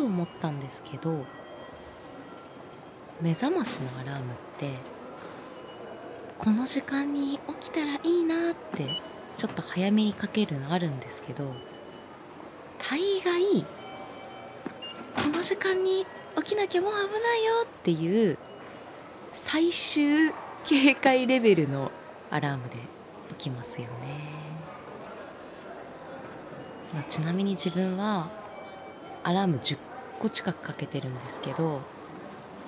と思ったんですけど、目覚ましのアラームってこの時間に起きたらいいなってちょっと早めにかけるのあるんですけど、大概この時間に起きなきゃもう危ないよっていう最終警戒レベルのアラームで起きますよね。ちなみに自分はアラーム10個近くかけてるんですけど、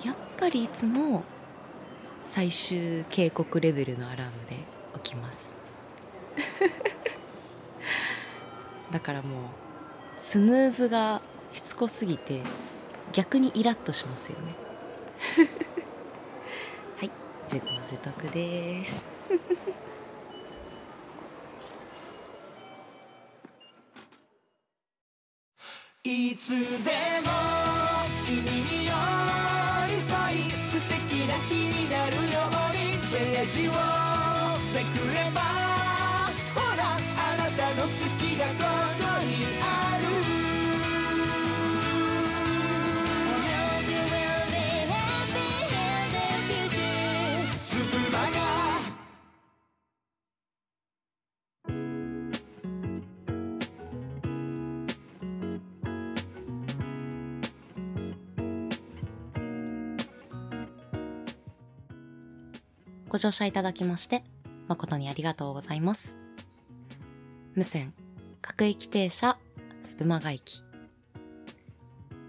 やっぱりいつも最終警告レベルのアラームで起きますだからもうスヌーズがしつこすぎて逆にイラッとしますよねはい、自業自得ですいつでも君に寄り添い素敵な日になるようにページをめくればほらあなたの好きがここにある。ご乗車いただきまして誠にありがとうございます。無線各駅停車スプマガ駅、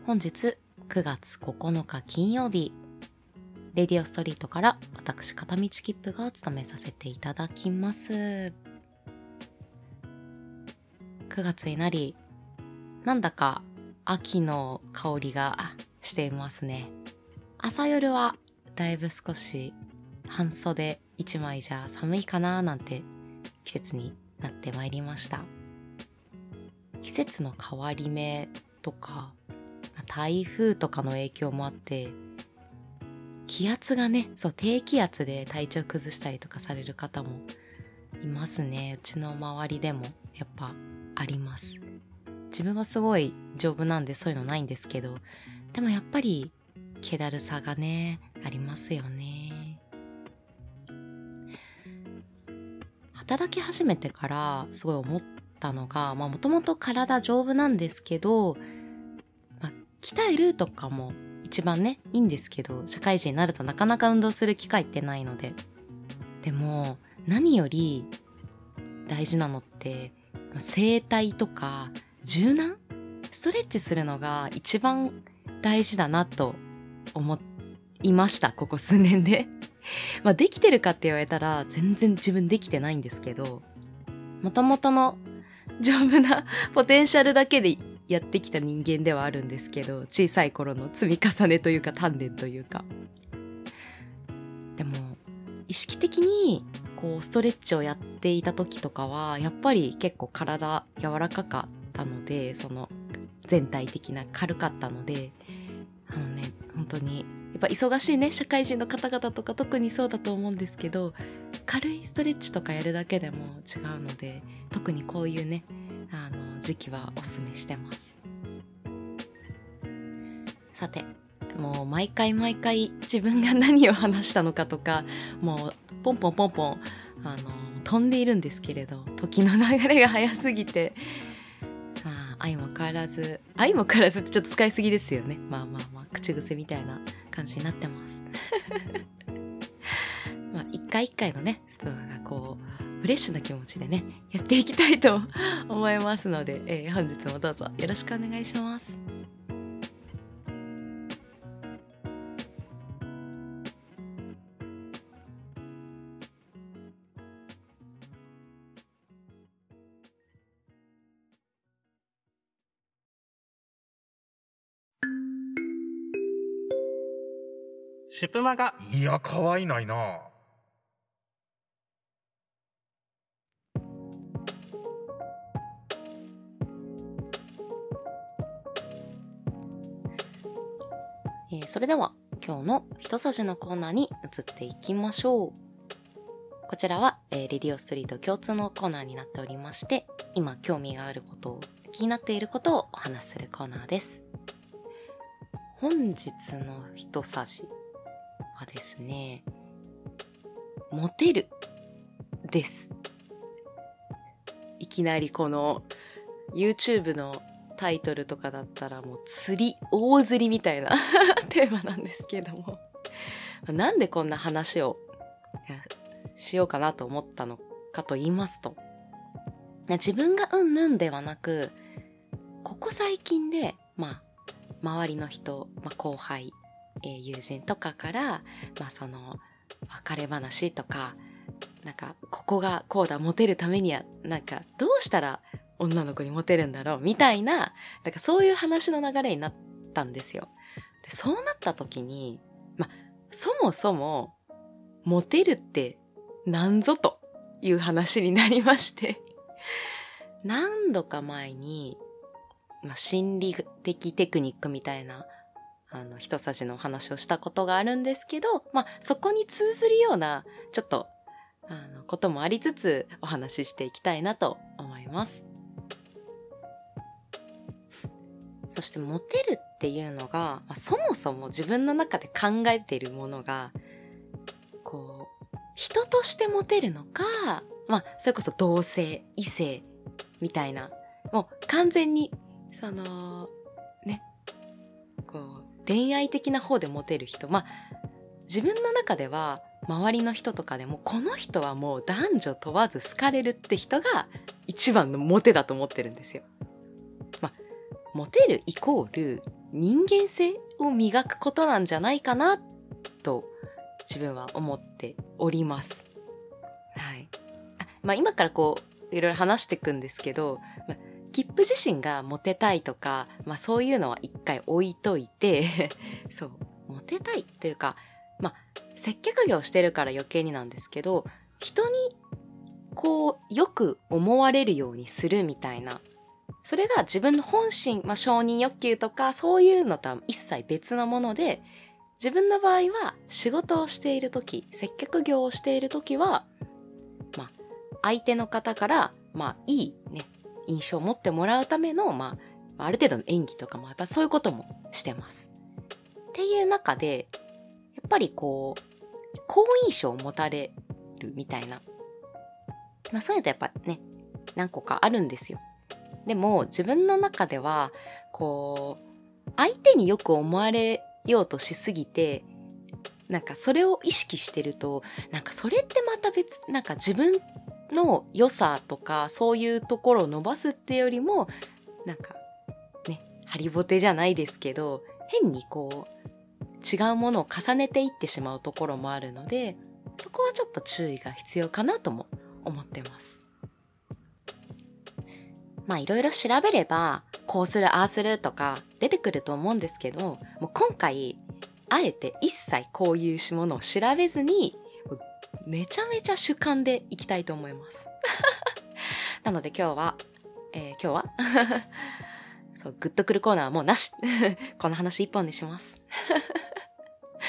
本日9月9日金曜日、レディオストリートから私片道切符が務めさせていただきます。9月になり、なんだか秋の香りがしていますね。朝夜はだいぶ少し半袖一枚じゃ寒いかななんて季節になってまいりました。季節の変わり目とか台風とかの影響もあって、気圧がね、低気圧で体調崩したりとかされる方もいますね。うちの周りでもやっぱあります。自分はすごい丈夫なんでそういうのないんですけど、でもやっぱり気だるさがねありますよね。働き始めてからすごい思ったのが、もともと体丈夫なんですけど、鍛えるとかも一番ねいいんですけど、社会人になるとなかなか運動する機会ってないので。でも何より大事なのって整体とか柔軟ストレッチするのが一番大事だなと思いました、ここ数年でできてるかって言われたら全然自分できてないんですけど、もともとの丈夫なポテンシャルだけでやってきた人間ではあるんですけど、小さい頃の積み重ねというか鍛錬というか。でも意識的にこうストレッチをやっていた時とかはやっぱり結構体柔らかかったので、その全体的な軽かったので、本当にやっぱ忙しいね社会人の方々とか特にそうだと思うんですけど、軽いストレッチとかやるだけでも違うので、特にこういうね時期はおすすめしてます。さて、もう毎回自分が何を話したのかとか、もうポンポン飛んでいるんですけれど、時の流れが早すぎて、相も変わらずってちょっと使いすぎですよね。口癖みたいな感じになってます一回一回のねスプーンがこうフレッシュな気持ちでねやっていきたいと思いますので、本日もどうぞよろしくお願いします。シュプマガ。いや、かわいないな。それでは今日のひとさじのコーナーに移っていきましょう。こちらは、レディオストリート共通のコーナーになっておりまして、今興味があること、気になっていることをお話しするコーナーです。本日の一さじはですね、モテるです。いきなりこの YouTube のタイトルとかだったらもう大釣りみたいなテーマなんですけども、なんでこんな話をしようかなと思ったのかと言いますと、自分がうんぬんではなく、ここ最近で、周りの人、後輩、友人とかから、その別れ話とか、ここがこうだ、モテるためにはどうしたら女の子にモテるんだろうみたいな、そういう話の流れになったんですよ。で、そうなった時に、そもそもモテるって何ぞという話になりまして、何度か前に、心理的テクニックみたいな一さじのお話をしたことがあるんですけど、そこに通ずるようなちょっとこともありつつお話ししていきたいなと思います。そしてモテるっていうのが、そもそも自分の中で考えているものが、人としてモテるのか、それこそ同性、異性みたいな、もう完全に恋愛的な方でモテる人、自分の中では周りの人とかでもこの人はもう男女問わず好かれるって人が一番のモテだと思ってるんですよ。モテるイコール人間性を磨くことなんじゃないかなと自分は思っております。はい。今からいろいろ話していくんですけど、キップ自身がモテたいとか、そういうのは一回置いといてそう、モテたいというか、接客業してるから余計になんですけど、人によく思われるようにするみたいな、それが自分の本心、承認欲求とかそういうのとは一切別のもので、自分の場合は仕事をしているとき、接客業をしているときは、相手の方から、いいね、印象を持ってもらうための、ある程度の演技とかも、やっぱそういうこともしてます。っていう中で、やっぱり好印象を持たれるみたいな。そういうのとやっぱね、何個かあるんですよ。でも自分の中では、相手によく思われようとしすぎて、それを意識してると、それってまた別、自分の良さとかそういうところを伸ばすってよりも、ハリボテじゃないですけど、変に違うものを重ねていってしまうところもあるので、そこはちょっと注意が必要かなとも思ってます。いろいろ調べれば、こうする、ああするとか出てくると思うんですけど、もう今回、あえて一切こういうものを調べずに、めちゃめちゃ主観でいきたいと思います。なので今日はそう、グッとくるコーナーはもうなし。この話一本にします。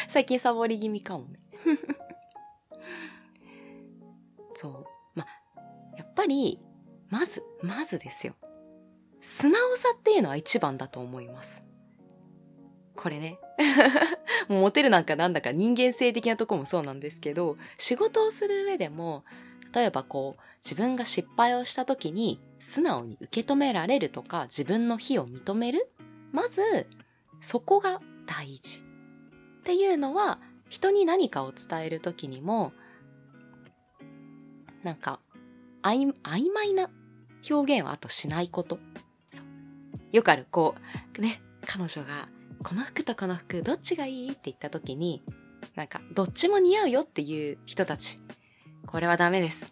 最近サボり気味かもね。そう。やっぱり、まずですよ。素直さっていうのは一番だと思います。これね。もうモテるなんかなんだか人間性的なとこもそうなんですけど、仕事をする上でも、例えば自分が失敗をした時に素直に受け止められるとか、自分の非を認める。まず、そこが大事。っていうのは、人に何かを伝える時にも、曖昧な表現はあとしないこと。よくある、彼女が、この服とこの服どっちがいいって言った時に、どっちも似合うよっていう人たち。これはダメです。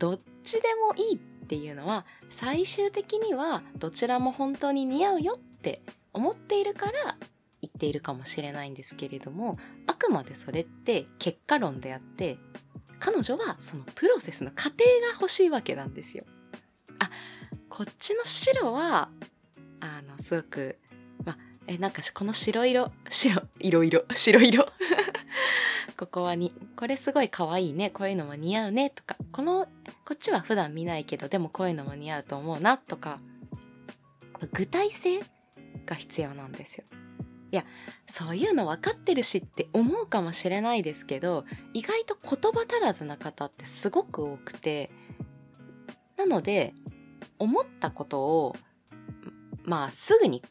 どっちでもいいっていうのは、最終的にはどちらも本当に似合うよって思っているから言っているかもしれないんですけれども、あくまでそれって結果論であって、彼女はそのプロセスの過程が欲しいわけなんですよ。こっちの白は、すごく、この白色。これすごい可愛いね、こういうのも似合うね、とか、こっちは普段見ないけど、でもこういうのも似合うと思うな、とか、具体性が必要なんですよ。いや、そういうの分かってるしって思うかもしれないですけど、意外と言葉足らずな方ってすごく多くて、なので思ったことをすぐに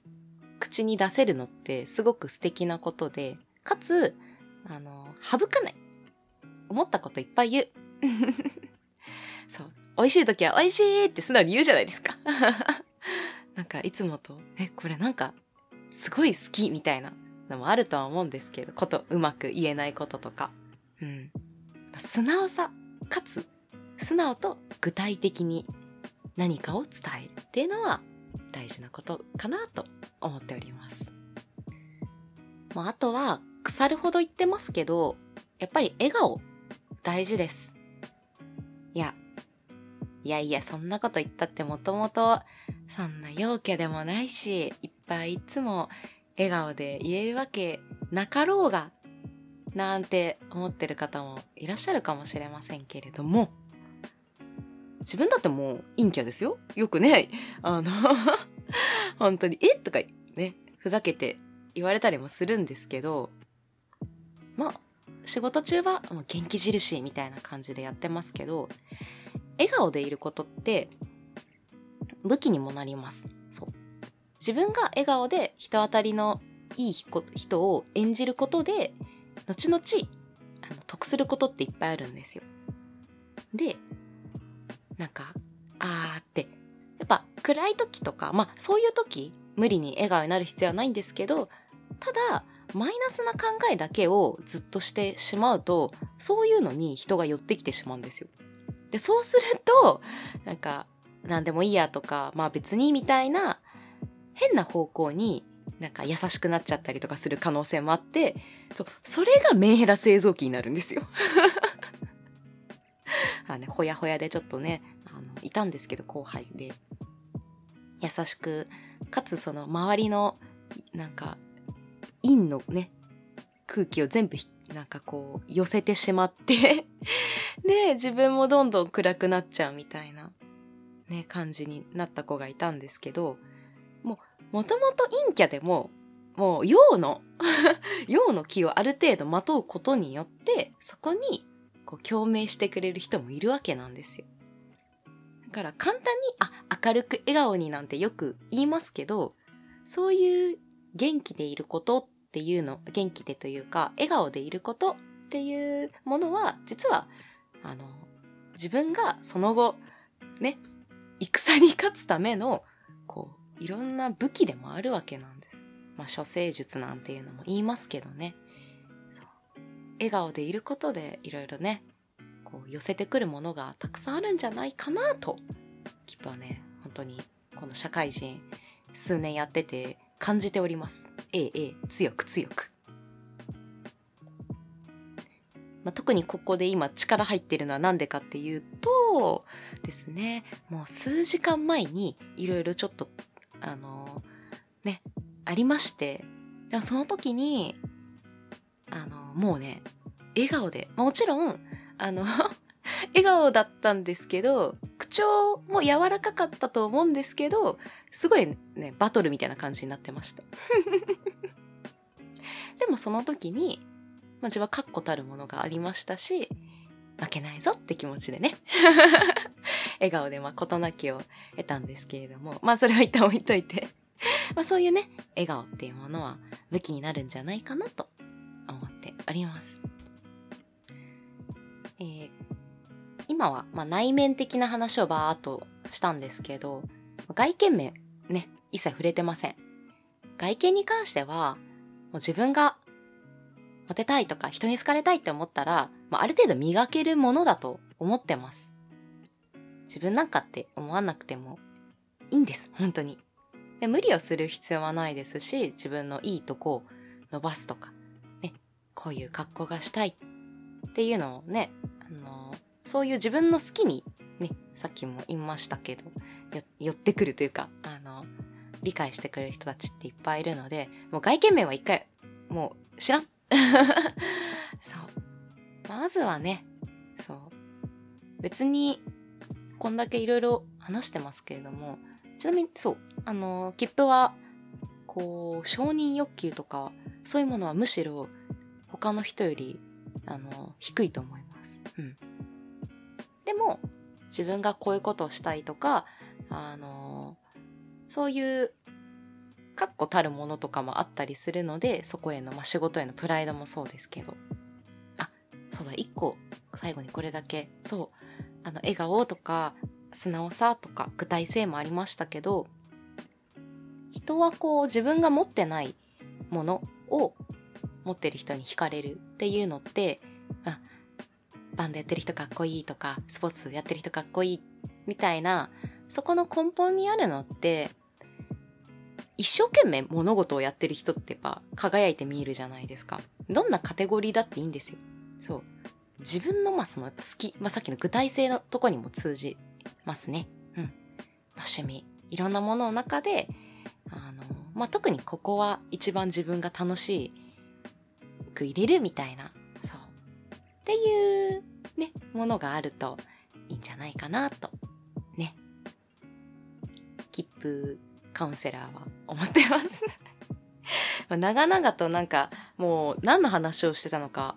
口に出せるのってすごく素敵なことで、かつ省かない、思ったこといっぱい言うそう、美味しい時は美味しいって素直に言うじゃないですかなんかいつもとこれなんかすごい好きみたいなのもあるとは思うんですけど、うまく言えないこととか、素直さかつ素直と具体的に何かを伝えるっていうのは大事なことかなと思っております。あとは腐るほど言ってますけど、やっぱり笑顔大事です。いやそんなこと言ったってもともとそんな陽気でもないし、いっぱいいつも笑顔で言えるわけなかろうがなんて思ってる方もいらっしゃるかもしれませんけれども、自分だってもう陰キャですよ。よくね、本当にとかね、ふざけて言われたりもするんですけど、仕事中はもう元気印みたいな感じでやってますけど、笑顔でいることって武器にもなります。そう、自分が笑顔で人当たりのいい人を演じることで、後々得することっていっぱいあるんですよ。で、なんかってやっぱ暗い時とか、そういう時無理に笑顔になる必要はないんですけど、ただマイナスな考えだけをずっとしてしまうと、そういうのに人が寄ってきてしまうんですよ。で、そうするとなんか何でもいいやとか、別にみたいな変な方向になんか優しくなっちゃったりとかする可能性もあって、それがメンヘラ製造機になるんですよほやほやでちょっとねいたんですけど、後輩で優しくかつその周りのなんか陰のね空気を全部なんかこう寄せてしまってで、自分もどんどん暗くなっちゃうみたいなね感じになった子がいたんですけど、もともと陰キャでももう陽の気をある程度まとうことによって、そこにこう共鳴してくれる人もいるわけなんですよ。だから簡単に明るく笑顔になんてよく言いますけど、そういう元気でいることっていうの、元気でというか笑顔でいることっていうものは、実は自分がその後ね戦に勝つためのこういろんな武器でもあるわけなんです。処世術なんていうのも言いますけどね。笑顔でいることでいろいろねこう寄せてくるものがたくさんあるんじゃないかなと、きっとはね本当にこの社会人数年やってて感じております。強く。特にここで今力入ってるのはなんでかっていうとですね、もう数時間前にいろいろちょっとありまして、でもその時にもうね笑顔で、もちろん笑顔だったんですけど、口調も柔らかかったと思うんですけど、すごいねバトルみたいな感じになってましたでもその時に、自分は確固たるものがありましたし、負けないぞって気持ちでね笑顔で事なきを得たんですけれども、それは一旦置いといてそういうね笑顔っていうものは武器になるんじゃないかなと思っております。今は、内面的な話をバーっとしたんですけど、外見面ね一切触れてません。外見に関してはもう自分がモテたいとか人に好かれたいって思ったら、ある程度磨けるものだと思ってます。自分なんかって思わなくてもいいんです、本当に。で、無理をする必要はないですし、自分のいいとこを伸ばすとかね、こういう格好がしたいっていうのをね、そういう自分の好きにね、さっきも言いましたけど寄ってくるというか、理解してくれる人たちっていっぱいいるので、もう外見面は一回もう知らんそう、まずはね、別にこんだけいろいろ話してますけれども、ちなみに切符はこう承認欲求とかそういうものはむしろ他の人より低いと思います、うん、でも自分がこういうことをしたいとかそういう確固たるものとかもあったりするので、そこへの、仕事へのプライドもそうですけど、そうだ、一個最後にこれだけ、そう笑顔とか素直さとか具体性もありましたけど、人はこう自分が持ってないものを持ってる人に惹かれるっていうのって、バンドやってる人かっこいいとかスポーツやってる人かっこいいみたいな、そこの根本にあるのって一生懸命物事をやってる人ってやっぱ輝いて見えるじゃないですか。どんなカテゴリーだっていいんですよ。そう、自分のやっぱ好き、さっきの具体性のとこにも通じますね。うん、趣味、いろんなものの中で特にここは一番自分が楽しく入れるみたいな、そうっていうねものがあるといいんじゃないかなとね、切符カウンセラーは思ってます長々ともう何の話をしてたのか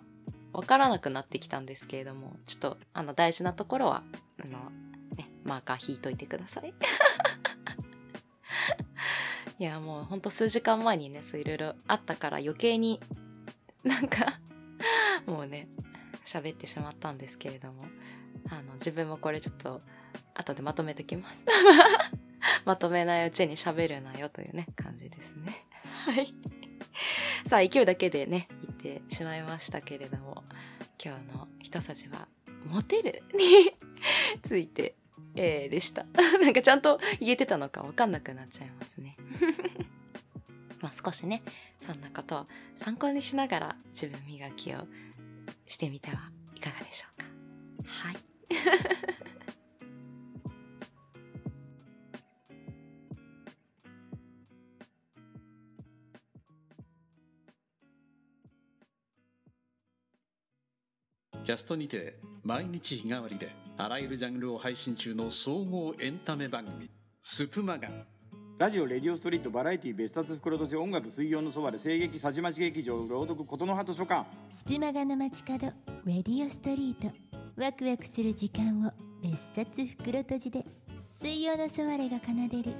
わからなくなってきたんですけれども、ちょっと大事なところはマーカー引いといてくださいいやもうほんと数時間前にね、そういろいろあったから余計にもうね喋ってしまったんですけれども、自分もこれちょっと後でまとめてきますまとめないうちに喋るなよというね感じですねはいさあ勢いだけでね言ってしまいましたけれども、今日の一筋はモテるについて、でしたちゃんと言えてたのか分かんなくなっちゃいますね少しねそんなことを参考にしながら自分磨きをしてみてはいかがでしょうか。はいキャストにて毎日日替わりであらゆるジャンルを配信中の総合エンタメ番組スプマガラジオレディオストリートバラエティ別冊袋とし音楽水曜のそばで声劇佐治町劇場朗読ことの葉図書館スプマガの街角レディオストリートワクワクする時間を別冊袋とじで水曜のそばれが奏でる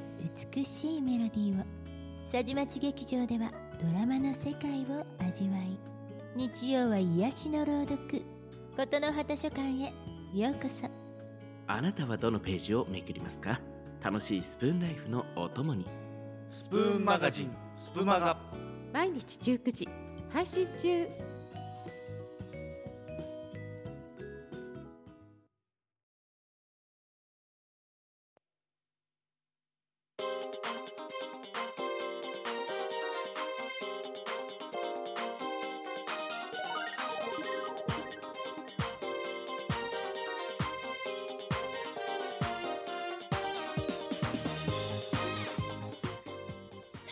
美しいメロディーを佐治町劇場ではドラマの世界を味わい、日曜は癒しの朗読ことの葉図書館へようこそ。あなたはどのページをめくりますか。楽しいスプーンライフのお供にスプーンマガジンスプマガ毎日19時配信中。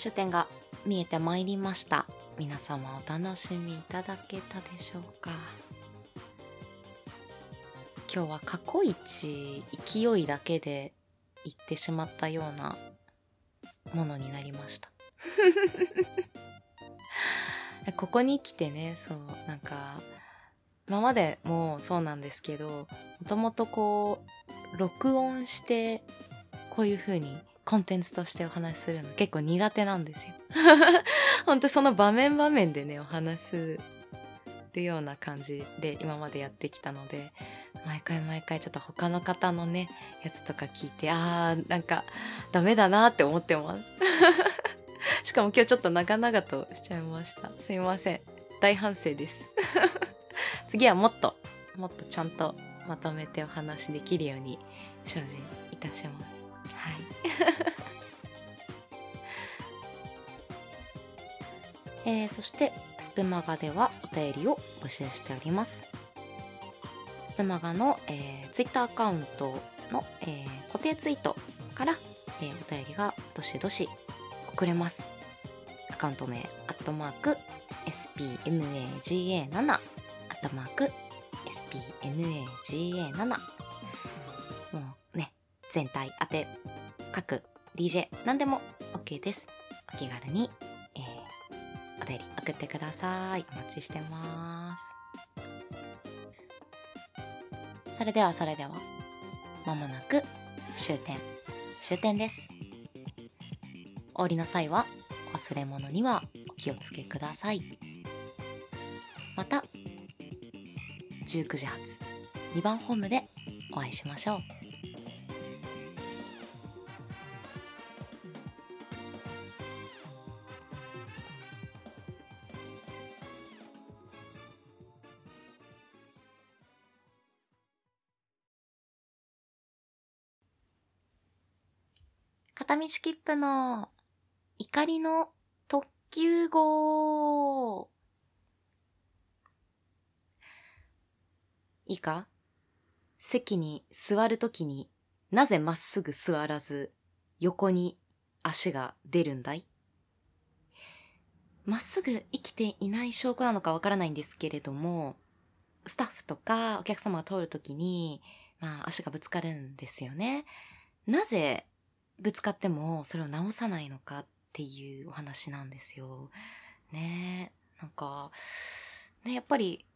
終点が見えてまいりました。皆様お楽しみいただけたでしょうか。今日は過去一勢いだけで行ってしまったようなものになりましたここに来てね、そう今までもそうなんですけど、もともとこう録音してこういう風にコンテンツとしてお話しするの結構苦手なんですよ本当その場面場面でねお話するような感じで今までやってきたので、毎回ちょっと他の方のねやつとか聞いてダメだなって思ってますしかも今日ちょっと長々としちゃいました。すいません、大反省です次はもっとちゃんとまとめてお話できるように精進いたします。はいそしてスプマガではお便りを募集しております。スプマガの、ツイッターアカウントの、固定ツイートから、お便りがどしどし送れます。アカウント名@spmaga7 @spmaga7 全体宛て各 DJ 何でも OK です。お気軽に、お便り送ってください。お待ちしてます。それではまもなく終点です。お降りの際は忘れ物にはお気をつけください。また19時発2番ホームでお会いしましょう。片道切符の怒りの特急号。いいか？席に座るときになぜまっすぐ座らず横に足が出るんだい？まっすぐ生きていない証拠なのかわからないんですけれども、スタッフとかお客様が通るときに、足がぶつかるんですよね。なぜぶつかってもそれを直さないのかっていうお話なんですよ。ねえ、なんかね、やっぱり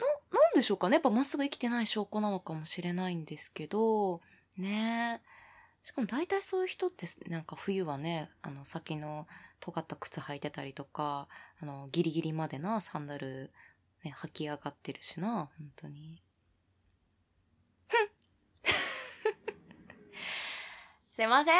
なんでしょうかね。やっぱまっすぐ生きてない証拠なのかもしれないんですけどね。しかも大体そういう人ってなんか冬はね、先の尖った靴履いてたりとか、ギリギリまでなサンダル、ね、履き上がってるしな。本当にすいません。